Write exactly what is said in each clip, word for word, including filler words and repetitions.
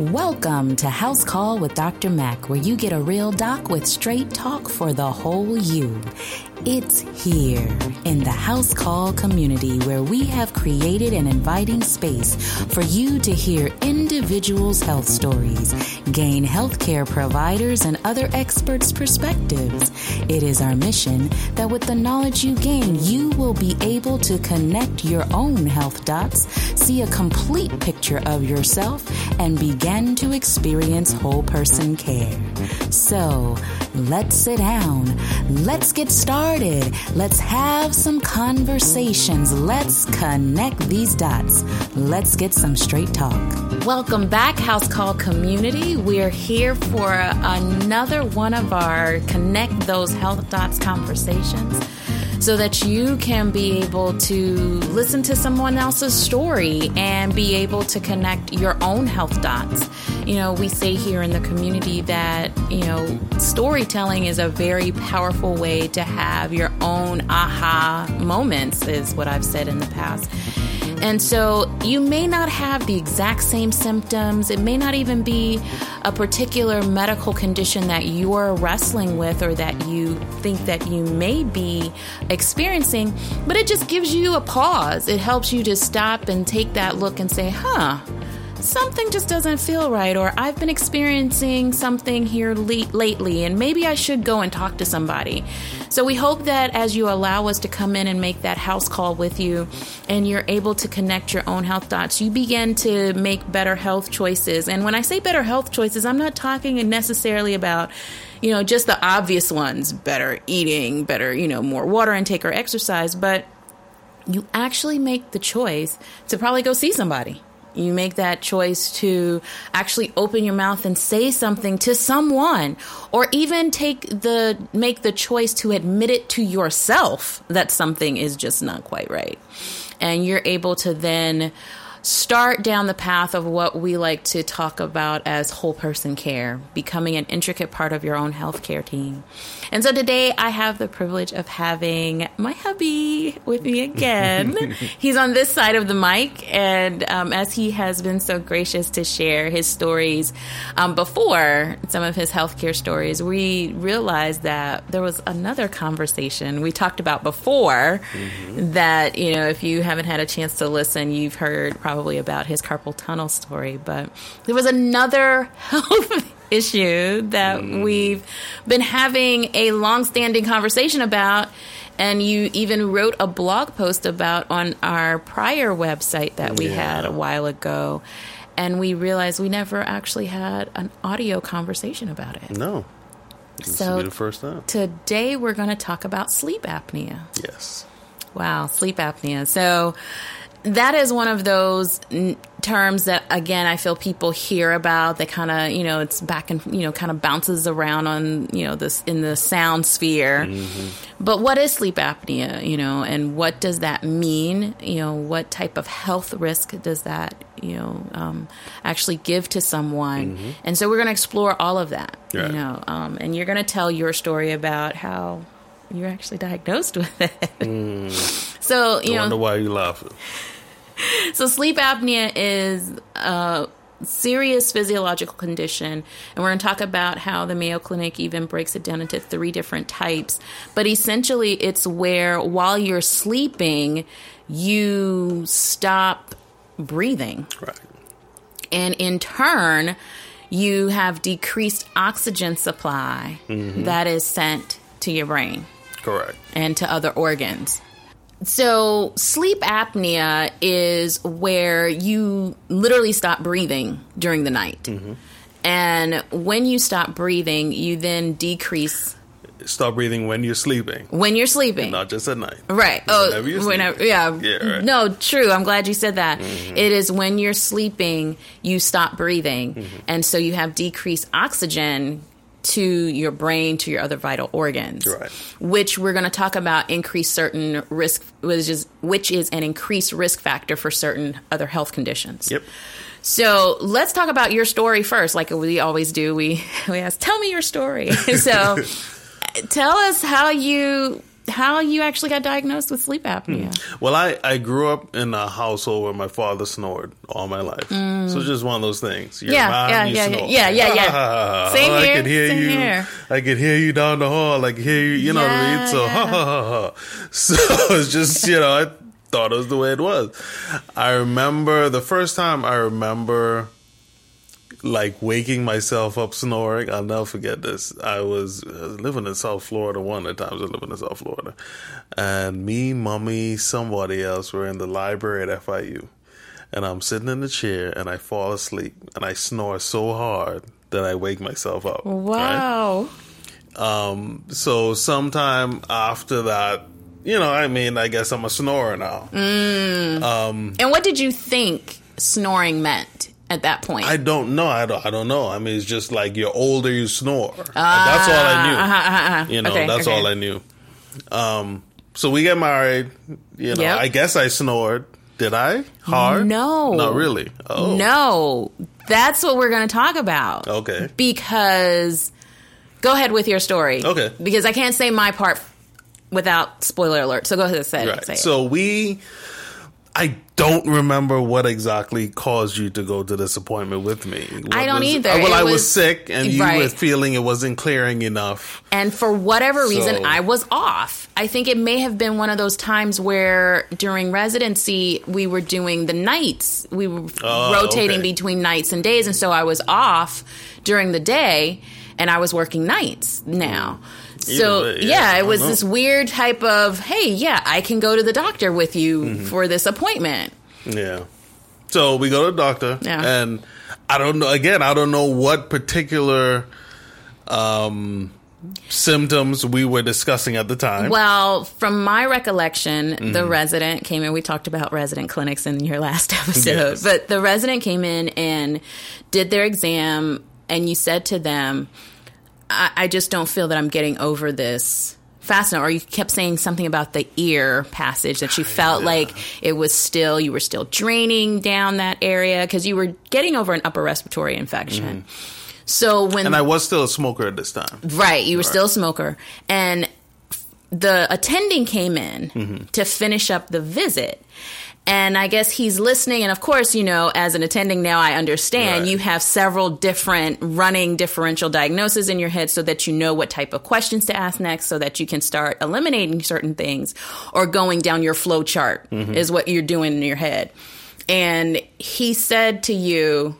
Welcome to House Call with Doctor Mac, where you get a real doc with straight talk for the whole you. It's here in the House Call community where we have created an inviting space for you to hear individuals' health stories, gain healthcare providers and other experts' perspectives. It is our mission that with the knowledge you gain, you will be able to connect your own health dots, see a complete picture of yourself, and begin to experience whole person care. So let's sit down. Let's get started. Let's have some conversations. Let's connect these dots. Let's get some straight talk. Welcome back, House Call community. We're here for another one of our Connect Those Health Dots conversations, so that you can be able to listen to someone else's story and be able to connect your own health dots. You know, we say here in the community that, you know, storytelling is a very powerful way to have your own aha moments, is what I've said in the past. And so you may not have the exact same symptoms. It may not even be a particular medical condition that you're wrestling with or that you think that you may be experiencing, but it just gives you a pause. It helps you to stop and take that look and say, huh, something just doesn't feel right, or I've been experiencing something here le- lately, and maybe I should go and talk to somebody. So we hope that as you allow us to come in and make that house call with you, and you're able to connect your own health dots, you begin to make better health choices. And when I say better health choices, I'm not talking necessarily about, you know, just the obvious ones, better eating, better, you know, more water intake or exercise, but you actually make the choice to probably go see somebody. You make that choice to actually open your mouth and say something to someone, or even take the make the choice to admit it to yourself that something is just not quite right. And you're able to then start down the path of what we like to talk about as whole person care, becoming an intricate part of your own healthcare team. And so today I have the privilege of having my hubby with me again. He's on this side of the mic, and um, as he has been so gracious to share his stories um, before, some of his healthcare stories, we realized that there was another conversation we talked about before mm-hmm. that, you know, if you haven't had a chance to listen, you've heard probably probably about his carpal tunnel story, but there was another health issue that mm. we've been having a long-standing conversation about, and you even wrote a blog post about on our prior website that we yeah. had a while ago, and we realized we never actually had an audio conversation about it. No. This so be the first time. Today we're going to talk about sleep apnea. Yes. Wow, sleep apnea. So that is one of those n- terms that, again, I feel people hear about. They kind of, you know, it's back and, you know, kind of bounces around on, you know, this in the sound sphere. Mm-hmm. But what is sleep apnea, you know, and what does that mean? You know, what type of health risk does that, you know, um, actually give to someone? Mm-hmm. And so we're going to explore all of that, yeah. you know, um, and you're going to tell your story about how you're actually diagnosed with it. Mm. So, you I know, wonder why you're laughing. So sleep apnea is a serious physiological condition, and we're going to talk about how the Mayo Clinic even breaks it down into three different types. But essentially, it's where while you're sleeping, you stop breathing. Right. And in turn, you have decreased oxygen supply mm-hmm. that is sent to your brain. Correct. And to other organs. So sleep apnea is where you literally stop breathing during the night. Mm-hmm. And when you stop breathing, you then decrease. Stop breathing when you're sleeping. When you're sleeping. And not just at night. Right. Oh, whenever you're sleeping. Whenever, yeah. yeah right. No, true. I'm glad you said that. Mm-hmm. It is when you're sleeping, you stop breathing. Mm-hmm. And so you have decreased oxygen to your brain, to your other vital organs, right. which we're going to talk about increase certain risk, which is, which is an increased risk factor for certain other health conditions. Yep. So let's talk about your story first. Like we always do, we, we ask, tell me your story. So tell us how you how you actually got diagnosed with sleep apnea. Well, I, I grew up in a household where my father snored all my life. Mm. So just one of those things. Your yeah, mom, yeah, you yeah, snore. yeah, yeah, yeah, yeah. Same oh, here. I could hear you. Here. I could hear you down the hall. I could hear you. You know yeah, what I mean? So, yeah. ha, ha, ha, ha. So it's just, you know, I thought it was the way it was. I remember the first time I remember... like waking myself up snoring. I'll never forget this. I was living in South Florida. One of the times I was living in South Florida. And me, mommy, somebody else were in the library at F I U. And I'm sitting in the chair and I fall asleep. And I snore so hard that I wake myself up. Wow. Right? Um, so sometime after that, you know, I mean, I guess I'm a snorer now. Mm. Um, and what did you think snoring meant? At that point, I don't know. I don't. I don't know. I mean, it's just like you're older, you snore. Uh, that's all I knew. Uh-huh, uh-huh. You know, okay, that's okay. all I knew. Um, so we get married. You know, yep. I guess I snored. Did I? Hard? No, not really. Oh, no. That's what we're going to talk about. Okay. Because, go ahead with your story. Okay. Because I can't say my part without spoiler alert. So go ahead and say right. it. Say so it. we. I don't remember what exactly caused you to go to this appointment with me. What I don't was, either. Well, it I was, was sick, and you right. were feeling it wasn't clearing enough. And for whatever reason, so. I was off. I think it may have been one of those times where during residency, we were doing the nights. We were oh, rotating okay. between nights and days, and so I was off during the day, and I was working nights now. So, way, yeah, yeah it was know. this weird type of, hey, yeah, I can go to the doctor with you mm-hmm. for this appointment. Yeah. So we go to the doctor, yeah. and I don't know, again, I don't know what particular um, symptoms we were discussing at the time. Well, from my recollection, mm-hmm. the resident came in. We talked about resident clinics in your last episode. Yes. But the resident came in and did their exam, and you said to them, I just don't feel that I'm getting over this fast enough. Or you kept saying something about the ear passage that you felt yeah. like it was still, you were still draining down that area because you were getting over an upper respiratory infection. Mm. So when And I was still a smoker at this time. Right. You were right. still a smoker. And the attending came in mm-hmm. to finish up the visit. And I guess he's listening. And of course, you know, as an attending now, I understand right. you have several different running differential diagnoses in your head so that you know what type of questions to ask next so that you can start eliminating certain things or going down your flow chart mm-hmm. is what you're doing in your head. And he said to you,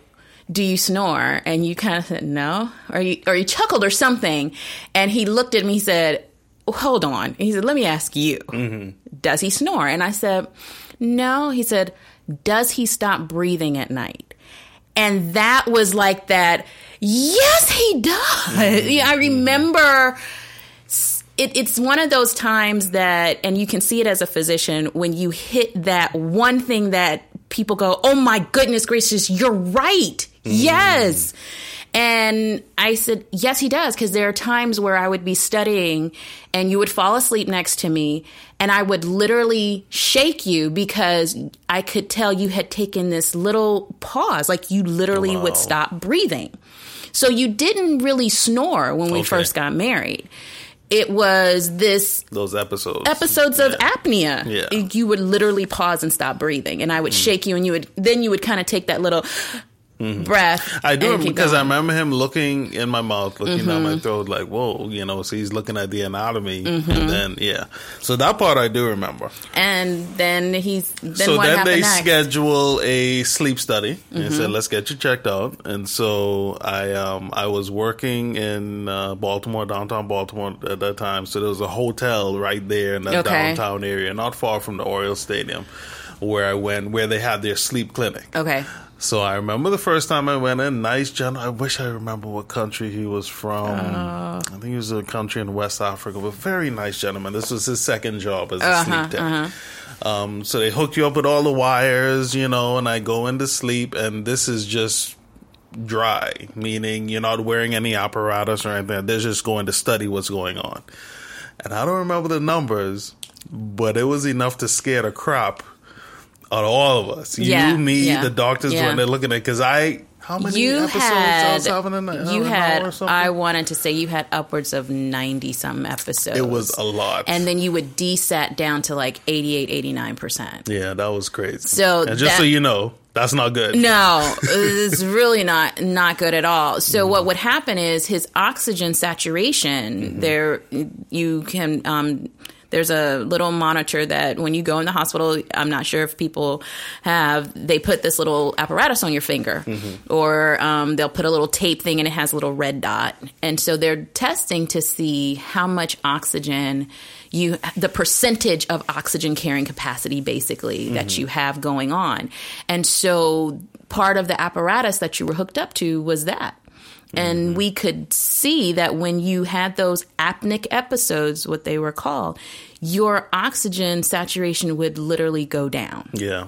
do you snore? And you kind of said, no. Or you, or you chuckled or something. And he looked at me, he said, oh, hold on. And he said, let me ask you, mm-hmm. does he snore? And I said... no, he said, does he stop breathing at night? And that was like that, yes, he does. Mm-hmm. Yeah, I remember it, it's one of those times that, and you can see it as a physician, when you hit that one thing that people go, oh my goodness gracious, you're right. Mm-hmm. Yes. And I said, yes, he does. Because there are times where I would be studying and you would fall asleep next to me and I would literally shake you because I could tell you had taken this little pause. Like you literally wow. would stop breathing. So you didn't really snore when we okay. first got married. It was this... Those episodes. Episodes yeah. of apnea. Yeah. You would literally pause and stop breathing. And I would mm. shake you and you would... Then you would kind of take that little... Mm-hmm. breath. I do, because I remember him looking in my mouth, looking mm-hmm. down my throat like, whoa, you know, so he's looking at the anatomy mm-hmm. and then, yeah. So that part I do remember. And then he's, then so what then they next? schedule a sleep study mm-hmm. and said, let's get you checked out. And so I, um, I was working in uh, Baltimore, downtown Baltimore at that time. So there was a hotel right there in the okay. downtown area, not far from the Orioles Stadium where I went, where they had their sleep clinic. Okay. So I remember the first time I went in, nice gentleman. I wish I remember what country he was from. Uh, I think he was a country in West Africa, but very nice gentleman. This was his second job as a uh-huh, sleep tech. Uh-huh. Um, so they hooked you up with all the wires, you know, and I go into sleep, and this is just dry, meaning you're not wearing any apparatus or anything. They're just going to study what's going on. And I don't remember the numbers, but it was enough to scare the crap out of all of us. Yeah, you, me, yeah, the doctors, yeah. when they're looking at it. Because I How many you episodes had, I was having in a, you had, or something? I wanted to say you had upwards of ninety-some episodes. It was a lot. And then you would desat down to like eighty-eight, eighty-nine percent. Yeah, that was crazy. So and just that, so you know, that's not good. No, it's really not not good at all. So mm-hmm. what would happen is his oxygen saturation, mm-hmm. there you can... Um, there's a little monitor that when you go in the hospital, I'm not sure if people have, they put this little apparatus on your finger mm-hmm. or um, they'll put a little tape thing and it has a little red dot. And so they're testing to see how much oxygen you, the percentage of oxygen carrying capacity basically mm-hmm. that you have going on. And so part of the apparatus that you were hooked up to was that. And we could see that when you had those apneic episodes, what they were called, your oxygen saturation would literally go down. Yeah.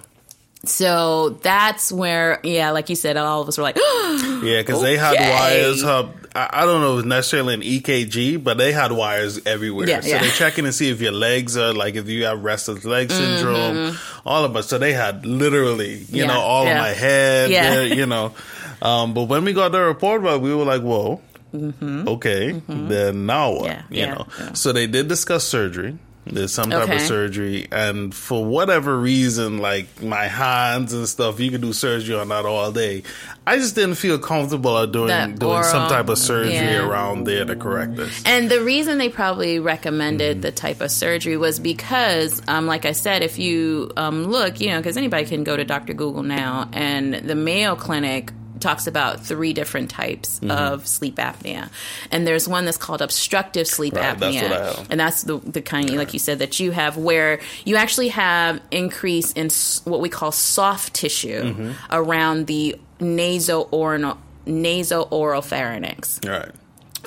So that's where, yeah, like you said, all of us were like, yeah, because okay. they had wires. Hub, I don't know if necessarily an E K G, but they had wires everywhere. Yeah, so yeah. they're checking to see if your legs are, like if you have restless leg syndrome, mm-hmm. all of us. So they had literally, you yeah, know, all yeah. of my head, yeah. you know. Um, but when we got the report, well, we were like, whoa, mm-hmm. okay, mm-hmm. then now what? Yeah, you yeah, know? Yeah. So they did discuss surgery. There's some type okay. of surgery. And for whatever reason, like my hands and stuff, you could do surgery on that all day. I just didn't feel comfortable doing that doing oral, some type of surgery yeah. around there to correct this. And the reason they probably recommended mm-hmm. the type of surgery was because, um, like I said, if you um, look, you know, because anybody can go to Doctor Google now, and the Mayo Clinic talks about three different types mm-hmm. of sleep apnea. And there's one that's called obstructive sleep right, apnea. That's what I have. And that's the, the kind, yeah. like you said, that you have where you actually have increase in what we call soft tissue mm-hmm. around the nasoor- nasopharynx right.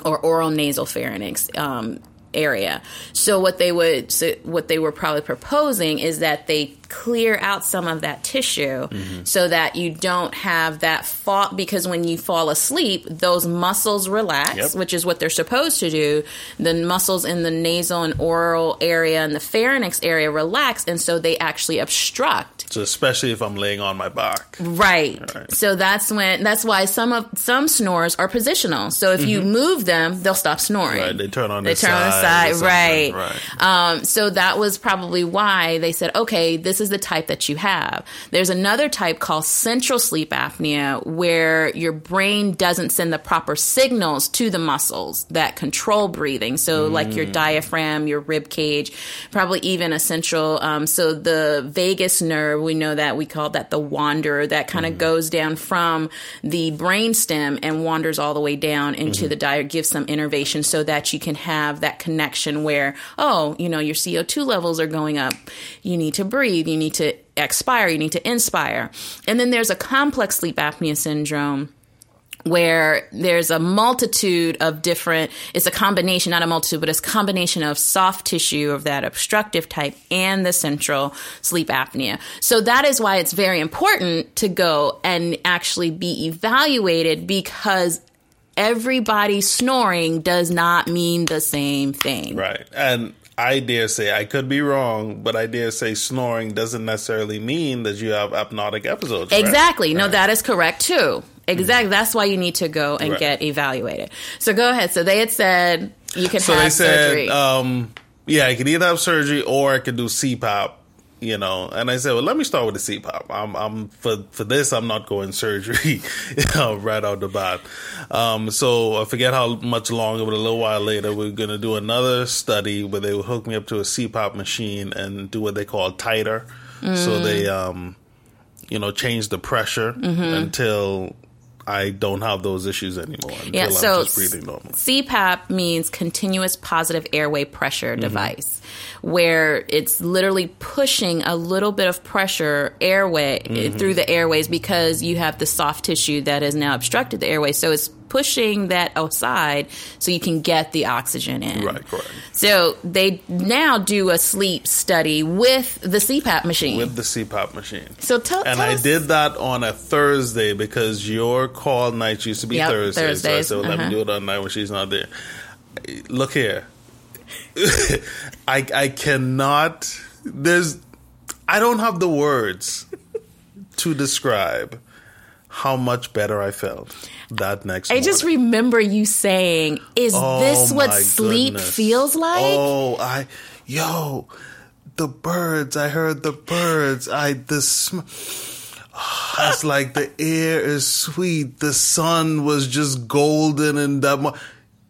or oral nasal pharynx um, area. So what they would, so what they were probably proposing is that they clear out some of that tissue mm-hmm. so that you don't have that fall, because when you fall asleep, those muscles relax, yep. which is what they're supposed to do. The muscles in the nasal and oral area and the pharynx area relax, and so they actually obstruct. So especially if I'm laying on my back. Right. right. So that's when that's why some of some snores are positional. So if mm-hmm. you move them, they'll stop snoring. Right. They turn on the side. They turn on the side. Right. right. Um, so that was probably why they said, okay, this This is the type that you have. There's another type called central sleep apnea where your brain doesn't send the proper signals to the muscles that control breathing. So mm. like your diaphragm, your rib cage, probably even a central. Um, so the vagus nerve, we know that we call that the wanderer, that kind of mm. goes down from the brainstem and wanders all the way down into mm. the diaphragm, gives some innervation so that you can have that connection where, oh, you know, your C O two levels are going up. You need to breathe. You need to expire. You need to inspire. And then there's a complex sleep apnea syndrome where there's a multitude of different, it's a combination, not a multitude, but it's a combination of soft tissue of that obstructive type and the central sleep apnea. So that is why it's very important to go and actually be evaluated, because everybody snoring does not mean the same thing. Right. And I dare say, I could be wrong, but I dare say snoring doesn't necessarily mean that you have apneic episodes. Right? Exactly. Right. No, that is correct, too. Exactly. Mm-hmm. That's why you need to go and right. get evaluated. So go ahead. So they had said you could so have surgery. So they said, um, yeah, I could either have surgery or I could do C PAP. You know, and I said, well, let me start with the C PAP. I'm, I'm for for this. I'm not going surgery you know, right out the bat. Um, so I forget how much longer, but a little while later, we're going to do another study where they will hook me up to a C PAP machine and do what they call titer. Mm. So they, um, you know, change the pressure mm-hmm. until I don't have those issues anymore. Until yeah, so I'm just breathing normal. C PAP means continuous positive airway pressure mm-hmm. device, where it's literally pushing a little bit of pressure airway mm-hmm. through the airways, because you have the soft tissue that has now obstructed the airway. So it's pushing that aside so you can get the oxygen in. Right, correct. So they now do a sleep study with the C PAP machine. With the C PAP machine. So tell, and tell us. And I did that on a Thursday because your call night used to be yep, Thursday. Thursdays. So I said, well, uh-huh. let me do it on night when she's not there. Look here. I I cannot there's I don't have the words to describe how much better I felt that next I morning. Just remember you saying, is oh, this what sleep goodness. feels like? Oh, I, yo, the birds, I heard the birds, I, the sm- oh, it's like the air is sweet, the sun was just golden and that mo-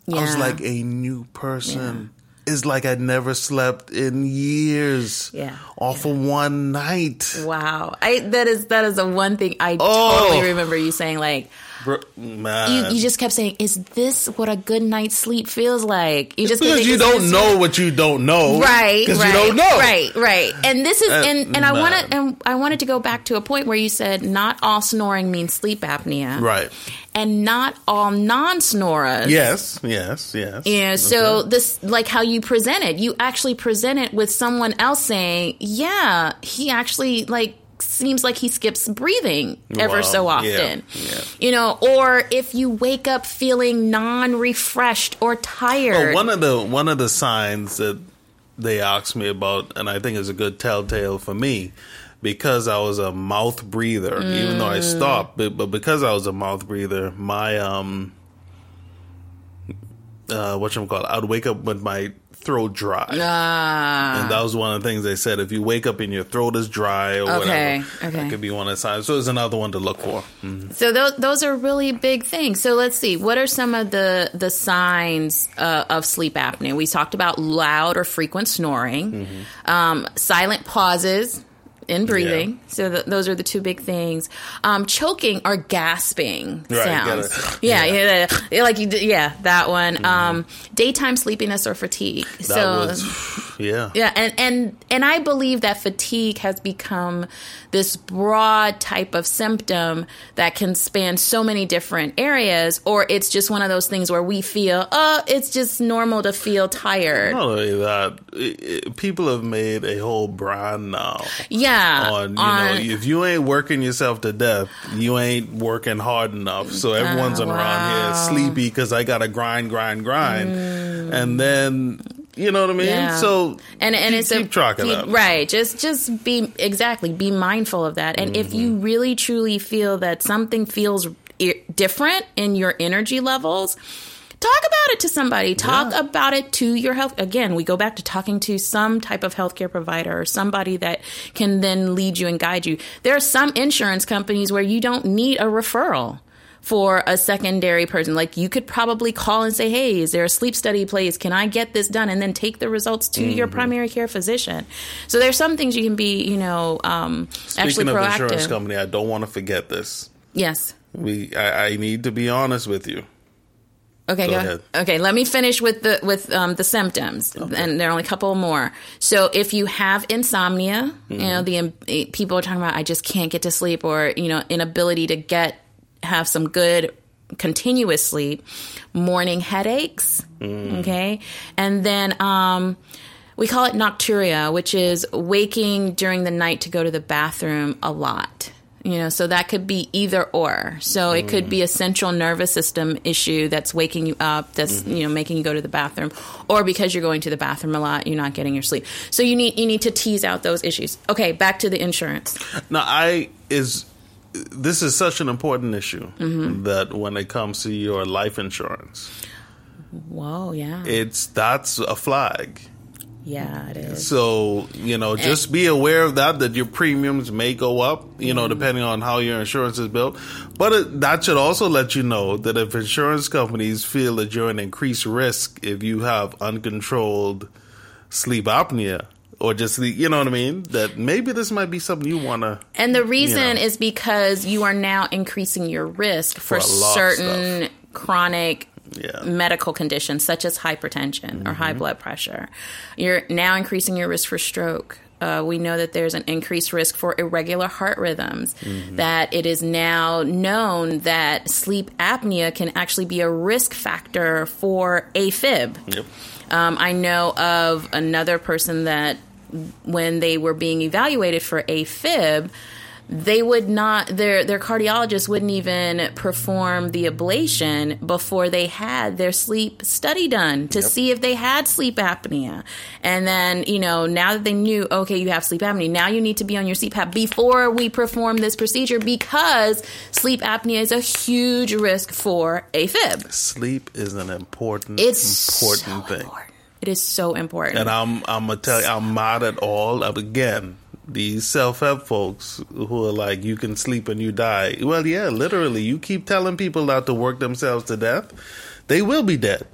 yeah. I was like a new person. Yeah. It's like I never slept in years. Yeah. All for yeah. one night. Wow. I that is that is the one thing I oh. totally remember you saying, like, Bru- man. You, you just kept saying, is this what a good night's sleep feels like? You just because saying, you don't know what, what you don't know. Right. Because right, you don't know. Right, right. And this is uh, and, and man. I wanna and I wanted to go back to a point where you said not all snoring means sleep apnea. Right. And not all non-snorers. Yes, yes, yes. You know, so okay. this, like how you present it, you actually present it with someone else saying, yeah, he actually, like, seems like he skips breathing ever wow. so often. Yeah. Yeah. You know, or if you wake up feeling non-refreshed or tired. Oh, one of the one of the signs that they asked me about, and I think is a good telltale for me, because I was a mouth breather, mm. even though I stopped, but, but because I was a mouth breather, my, um, uh, whatchamacallit, I would wake up with my throat dry. Ah. And that was one of the things they said, if you wake up and your throat is dry or okay. whatever, okay. that could be one of the signs. So it's another one to look for. Mm-hmm. So those, those are really big things. So let's see, what are some of the, the signs uh, of sleep apnea? We talked about loud or frequent snoring, mm-hmm. um, silent pauses, in breathing. Yeah. So th- those are the two big things. Um, choking or gasping right, sounds. Yeah, yeah. yeah. Like you did, yeah, that one. Mm-hmm. Um, daytime sleepiness or fatigue. That so was, yeah. Yeah, and, and and I believe that fatigue has become this broad type of symptom that can span so many different areas, or it's just one of those things where we feel, oh, it's just normal to feel tired. Not only that, it, it, people have made a whole brand now. Yeah. On, you on, know, if you ain't working yourself to death, you ain't working hard enough. So everyone's uh, wow. around here sleepy because I gotta grind, grind, grind, mm. and then you know what I mean. Yeah. So and and keep, it's keep a, track of keep, that, right? Just just be exactly be mindful of that. And mm-hmm. if you really truly feel that something feels I- different in your energy levels, talk about it to somebody. Talk yeah. about it to your health. Again, we go back to talking to some type of healthcare provider or somebody that can then lead you and guide you. There are some insurance companies where you don't need a referral for a secondary person. Like you could probably call and say, hey, is there a sleep study place? Can I get this done? And then take the results to mm-hmm. your primary care physician. So there's some things you can be, you know, um, actually proactive. Speaking of insurance company, I don't want to forget this. Yes. We. I, I need to be honest with you. Okay, go, go ahead. Okay, let me finish with the with um, the symptoms, okay. and there are only a couple more. So, if you have insomnia, mm-hmm. you know the um, people are talking about I just can't get to sleep, or you know inability to get have some good continuous sleep, morning headaches, mm. okay, and then um, we call it nocturia, which is waking during the night to go to the bathroom a lot. You know, so that could be either or. So it could be a central nervous system issue that's waking you up, that's, mm-hmm. you know, making you go to the bathroom, or because you're going to the bathroom a lot, you're not getting your sleep. So you need you need to tease out those issues. Okay, back to the insurance. Now, I is this is such an important issue mm-hmm. that when it comes to your life insurance. Whoa, yeah. It's that's a flag. Yeah, it is. So, you know, just be aware of that, that your premiums may go up, you know, mm. depending on how your insurance is built. But it, that should also let you know that if insurance companies feel that you're an increased risk if you have uncontrolled sleep apnea, or just, you know what I mean? That maybe this might be something you want to... And the reason you know, is because you are now increasing your risk for, for certain chronic... Yeah. medical conditions such as hypertension mm-hmm. or high blood pressure. You're now increasing your risk for stroke. Uh, we know that there's an increased risk for irregular heart rhythms, mm-hmm. that it is now known that sleep apnea can actually be a risk factor for AFib. Yep. Um, I know of another person that when they were being evaluated for AFib, they would not, their their cardiologist wouldn't even perform the ablation before they had their sleep study done to yep. see if they had sleep apnea. And then, you know, now that they knew, okay, you have sleep apnea, now you need to be on your C PAP before we perform this procedure, because sleep apnea is a huge risk for AFib. Sleep is an important, it's important so thing. Important. It is so important. And I'm I'm gonna tell you, I'm mad at all of, again, these self-help folks who are like, you can sleep and you die. Well, yeah, literally, you keep telling people not to work themselves to death, they will be dead.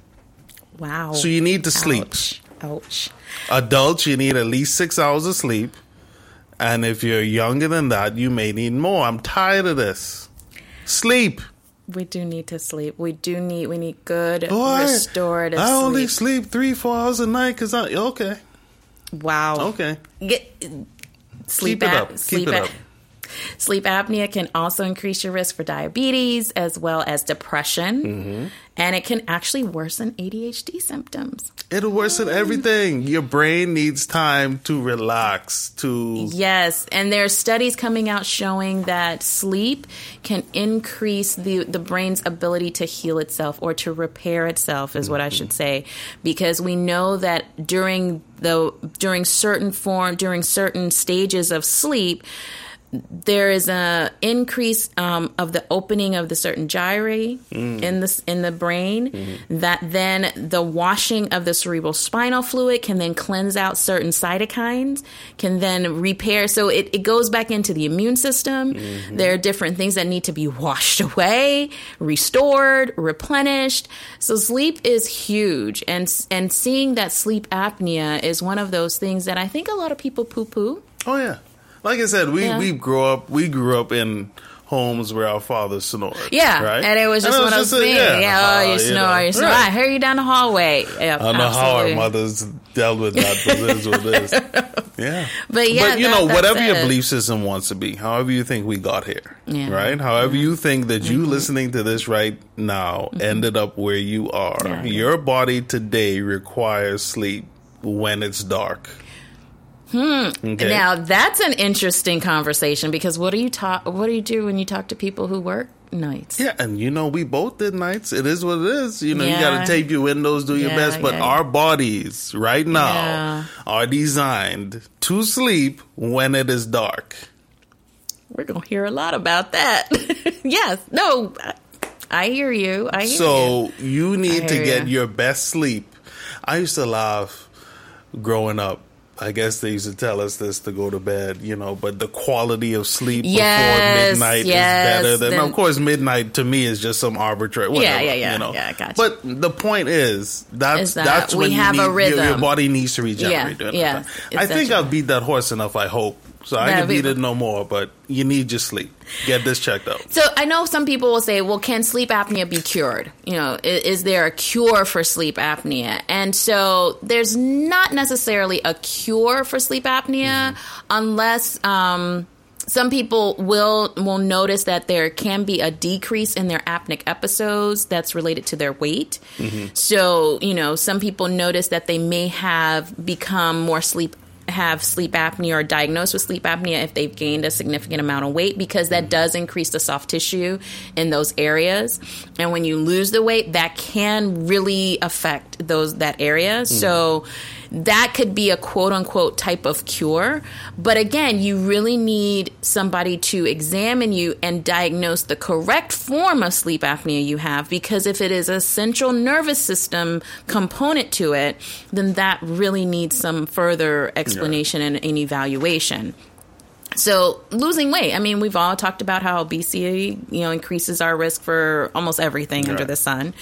Wow. So you need to sleep. Ouch. Ouch. Adults, you need at least six hours of sleep. And if you're younger than that, you may need more. I'm tired of this. Sleep. We do need to sleep. We do need, we need good, Boy, restorative I sleep. I only sleep three, four hours a night because I, okay. Wow. Okay. Get, Sleep Keep it ap- up. Sleep, Keep it ap- up. Sleep apnea can also increase your risk for diabetes as well as depression. Mm-hmm. And it can actually worsen A D H D symptoms. It'll worsen mm. everything. Your brain needs time to relax. To Yes. And there are studies coming out showing that sleep can increase the, the brain's ability to heal itself, or to repair itself is mm-hmm. what I should say. Because we know that during the during certain form, during certain stages of sleep, there is a increase um, of the opening of the certain gyri mm. in the in the brain mm-hmm. that then the washing of the cerebral spinal fluid can then cleanse out certain cytokines, can then repair. So it, it goes back into the immune system. Mm-hmm. There are different things that need to be washed away, restored, replenished. So sleep is huge. And, and seeing that sleep apnea is one of those things that I think a lot of people poo-poo. Oh, yeah. Like I said, we, yeah. we grew up we grew up in homes where our fathers snored. Yeah, right? And it was just one of those things. Yeah, yeah oh, uh, you snore, you, know. you snore. Right. I hear you down the hallway. Yeah, I don't know how our mothers dealt with that, but it is what it is. Yeah. But, yeah, but you that, know, whatever it. your belief system wants to be, however you think we got here, yeah. right? However you think that you mm-hmm. listening to this right now mm-hmm. ended up where you are, yeah, your yeah. body today requires sleep when it's dark. Hmm. Okay. Now that's an interesting conversation, because what do you talk? What do you do when you talk to people who work nights? Yeah, and you know we both did nights. It is what it is. You know, yeah. you got to tape your windows, do yeah, your best. But yeah. our bodies right now yeah. are designed to sleep when it is dark. We're gonna hear a lot about that. Yes. No. I hear you. I hear so you. So you need to get you. your best sleep. I used to laugh growing up. I guess they used to tell us this to go to bed, you know, but the quality of sleep yes, before midnight yes, is better than, then, of course, midnight to me is just some arbitrary, whatever, yeah, yeah, yeah, you know. Yeah, gotcha. But the point is, that's, is that that's when we have need, a rhythm. Your, your body needs to regenerate. Yeah, yeah, I think I've beat that horse enough, I hope. So I can beat it no more, but you need your sleep. Get this checked out. So I know some people will say, well, can sleep apnea be cured? You know, is, is there a cure for sleep apnea? And so there's not necessarily a cure for sleep apnea mm-hmm. unless um, some people will will notice that there can be a decrease in their apneic episodes that's related to their weight. Mm-hmm. So, you know, some people notice that they may have become more sleep have sleep apnea or diagnosed with sleep apnea if they've gained a significant amount of weight, because that does increase the soft tissue in those areas. And when you lose the weight, that can really affect those that area. Mm. So that could be a quote unquote type of cure. But again, you really need somebody to examine you and diagnose the correct form of sleep apnea you have, because if it is a central nervous system component to it, then that really needs some further explanation yeah. and, and evaluation. So losing weight, I mean, we've all talked about how obesity, you know, increases our risk for almost everything right. under the sun.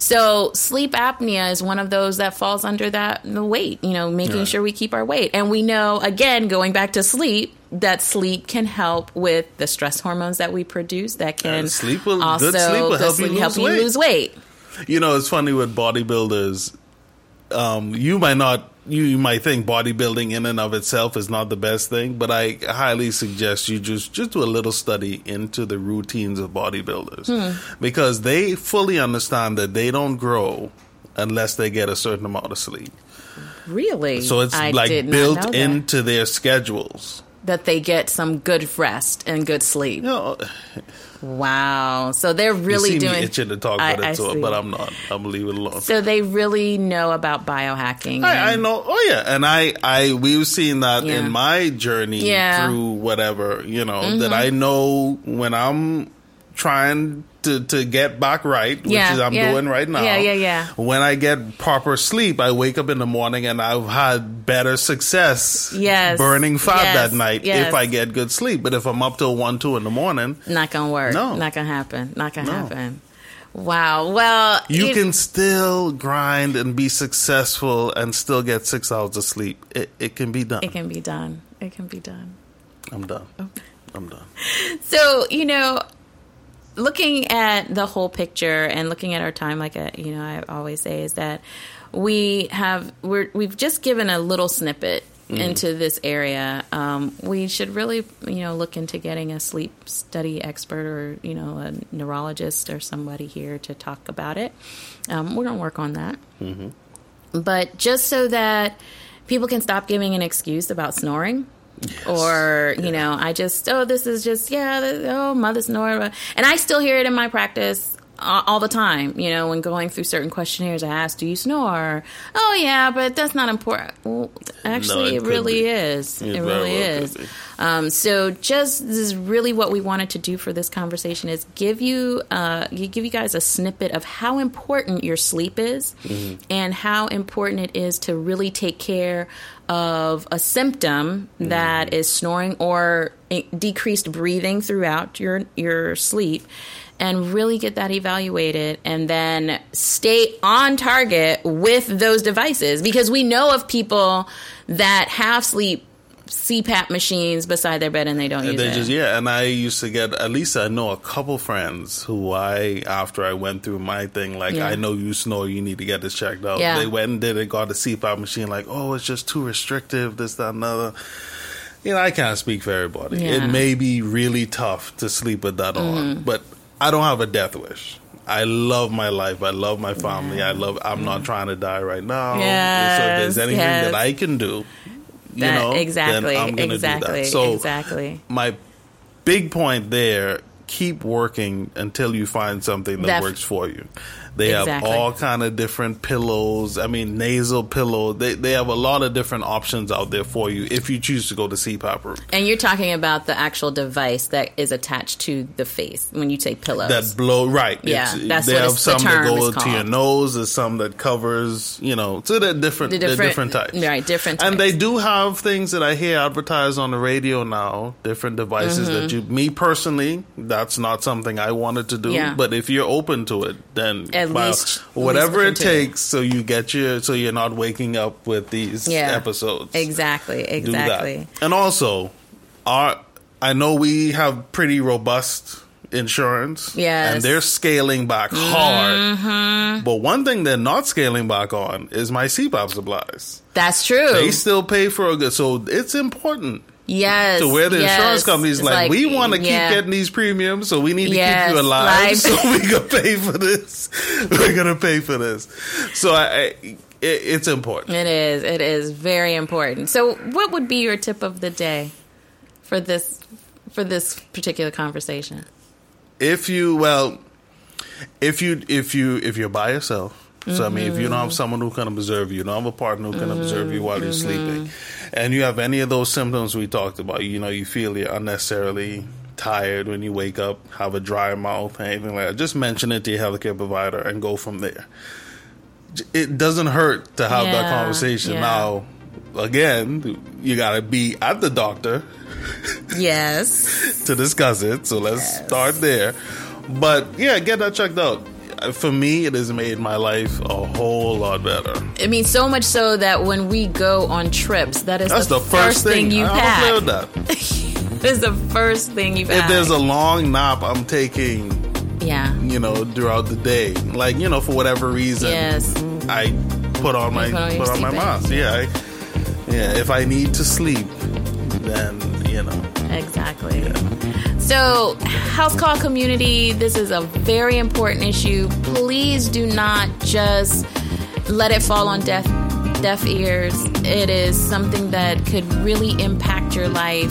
So sleep apnea is one of those that falls under that the weight, you know, making right. sure we keep our weight. And we know, again, going back to sleep, that sleep can help with the stress hormones that we produce that can and sleep will, also good sleep will help, sleep you, help lose you lose weight. You know, it's funny with bodybuilders. Um, you might not. You, you might think bodybuilding in and of itself is not the best thing, but I highly suggest you just, just do a little study into the routines of bodybuilders hmm. because they fully understand that they don't grow unless they get a certain amount of sleep. Really? So it's I like built into their schedules. that they get some good rest and good sleep. No. Wow. So they're really you see doing. Me itching to talk about I, it, I so, but I'm not. I'm gonna leave it alone. So they really know about biohacking. I, and, I know. Oh yeah, and I, I we've seen that yeah. in my journey yeah. through whatever you know mm-hmm. that I know when I'm trying to, to get back right, which yeah, is I'm yeah. doing right now. Yeah, yeah, yeah. When I get proper sleep, I wake up in the morning and I've had better success yes. burning fat yes. that night yes. if I get good sleep. But if I'm up till one, two in the morning, not gonna work. No, not gonna happen. Not gonna no. happen. Wow. Well, you it, can still grind and be successful and still get six hours of sleep. It, it can be done. It can be done. It can be done. I'm done. Okay. I'm done. So you know. Looking at the whole picture and looking at our time, like a, you know, I always say is that we have we're, we've just given a little snippet mm. into this area. Um, we should really, you know, look into getting a sleep study expert or you know a neurologist or somebody here to talk about it. Um, we're gonna work on that, mm-hmm. but just so that people can stop giving an excuse about snoring. Yes. Or, you yeah. know, I just, oh, this is just, yeah, this, oh, mother snored. And I still hear it in my practice all, all the time, you know, when going through certain questionnaires, I ask, do you snore? Oh, yeah, but that's not important. Well, actually, no, it, it really be. is. It, it really well is. Um, so just, this is really what we wanted to do for this conversation is give you, uh, give you guys a snippet of how important your sleep is mm-hmm. and how important it is to really take care of a symptom that mm. is snoring or decreased breathing throughout your your sleep and really get that evaluated and then stay on target with those devices because we know of people that have sleep C PAP machines beside their bed and they don't and use they just, it. Yeah, and I used to get, at least I know a couple friends who I, after I went through my thing, like, yeah. I know you snore, you need to get this checked out. Yeah. They went and did it, got a C PAP machine, like, oh, it's just too restrictive, this, that, and other. You know, I can't speak for everybody. Yeah. It may be really tough to sleep with that mm-hmm. on, but I don't have a death wish. I love my life. I love my family. Yeah. I love, I'm yeah. not trying to die right now. Yes. So if there's anything yes. that I can do, That, you know, exactly, then I'm gonna exactly, do that. So exactly. My big point there: keep working until you find something that Def- works for you. They exactly. have all kind of different pillows. I mean, nasal pillow. They they have a lot of different options out there for you if you choose to go to C PAP route. And you're talking about the actual device that is attached to the face when you say pillows. That blow, right. Yeah, it's, that's they what have it's, some the term that go to your nose. There's some that covers, you know, so they're different, the different, they're different types. Right, different types. And they do have things that I hear advertised on the radio now, different devices mm-hmm. that you, me personally, that's not something I wanted to do. Yeah. But if you're open to it, then... And Well, least, whatever least it takes, so you get your, so you're not waking up with these yeah, episodes. Exactly, exactly. And also, our I know we have pretty robust insurance, yes, and they're scaling back hard. Mm-hmm. But one thing they're not scaling back on is my C PAP supplies. That's true. They still pay for a good, so it's important. Yes. To where the yes. insurance company's like, like, we want to yeah. keep getting these premiums, so we need to yes, keep you alive, life. So we can pay for this. We're going to pay for this. So I, I, it, it's important. It is. It is very important. So what would be your tip of the day for this for this particular conversation? If you, well, if you, if you, if you're by yourself, so, I mean, if you don't have someone who can observe you, you don't have a partner who can mm-hmm. observe you while you're mm-hmm. sleeping, and you have any of those symptoms we talked about, you know, you feel you're unnecessarily tired when you wake up, have a dry mouth, anything like that, just mention it to your healthcare provider and go from there. It doesn't hurt to have yeah. that conversation. Yeah. Now, again, you got to be at the doctor. Yes. to discuss it. So, let's yes. start there. But, yeah, get that checked out. For me, it has made my life a whole lot better. I mean, so much so that when we go on trips, that is That's the, the first, first thing, thing you pack. I don't know that. It's the first thing you pack. If there's a long nap I'm taking, yeah, you know, throughout the day, like, you know, for whatever reason, yes. I put on you my put on, put on my mask. Yeah, I, yeah. If I need to sleep, then you know. Exactly. Yeah. So, house call community, this is a very important issue. Please do not just let it fall on deaf, deaf ears. It is something that could really impact your life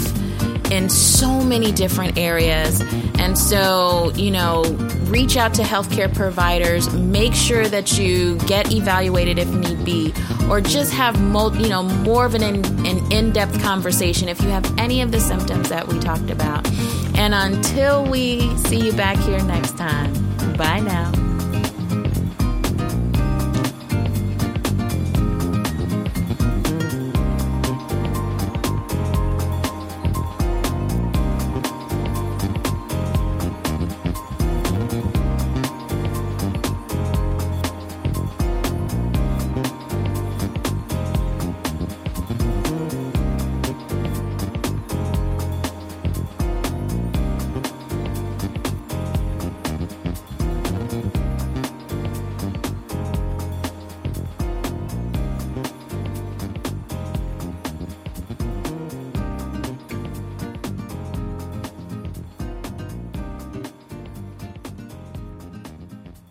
in so many different areas. And so, you know, reach out to healthcare providers, make sure that you get evaluated if need be, or just have mo- you know, more of an, in- an in-depth conversation if you have any of the symptoms that we talked about. And until we see you back here next time, bye now.